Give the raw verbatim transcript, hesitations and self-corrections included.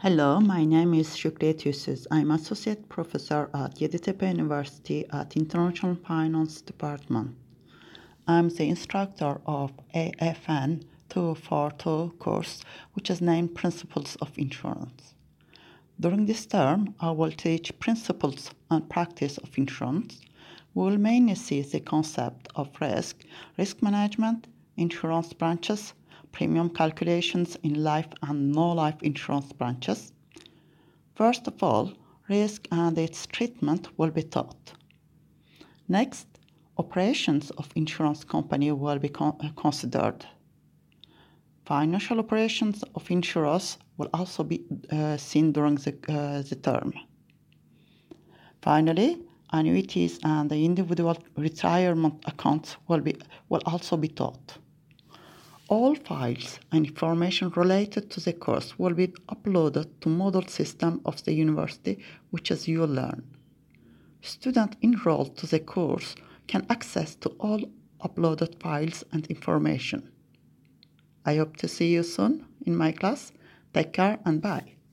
Hello, my name is Shukri Etusiz. I'm Associate Professor at Yeditepe University at International Finance Department. I'm the instructor of A F N two forty-two course, which is named Principles of Insurance. During this term, I will teach principles and practice of insurance. We will mainly see the concept of risk, risk management, insurance branches, premium calculations in life and non-life insurance branches. First of all, risk and its treatment will be taught. Next, operations of insurance company will be con- considered. Financial operations of insurers will also be uh, seen during the, uh, the term. Finally, annuities and the individual retirement accounts will be will also be taught. All files and information related to the course will be uploaded to Moodle system of the university, which is YouLearn. Students enrolled to the course can access to all uploaded files and information. I hope to see you soon in my class. Take care and bye.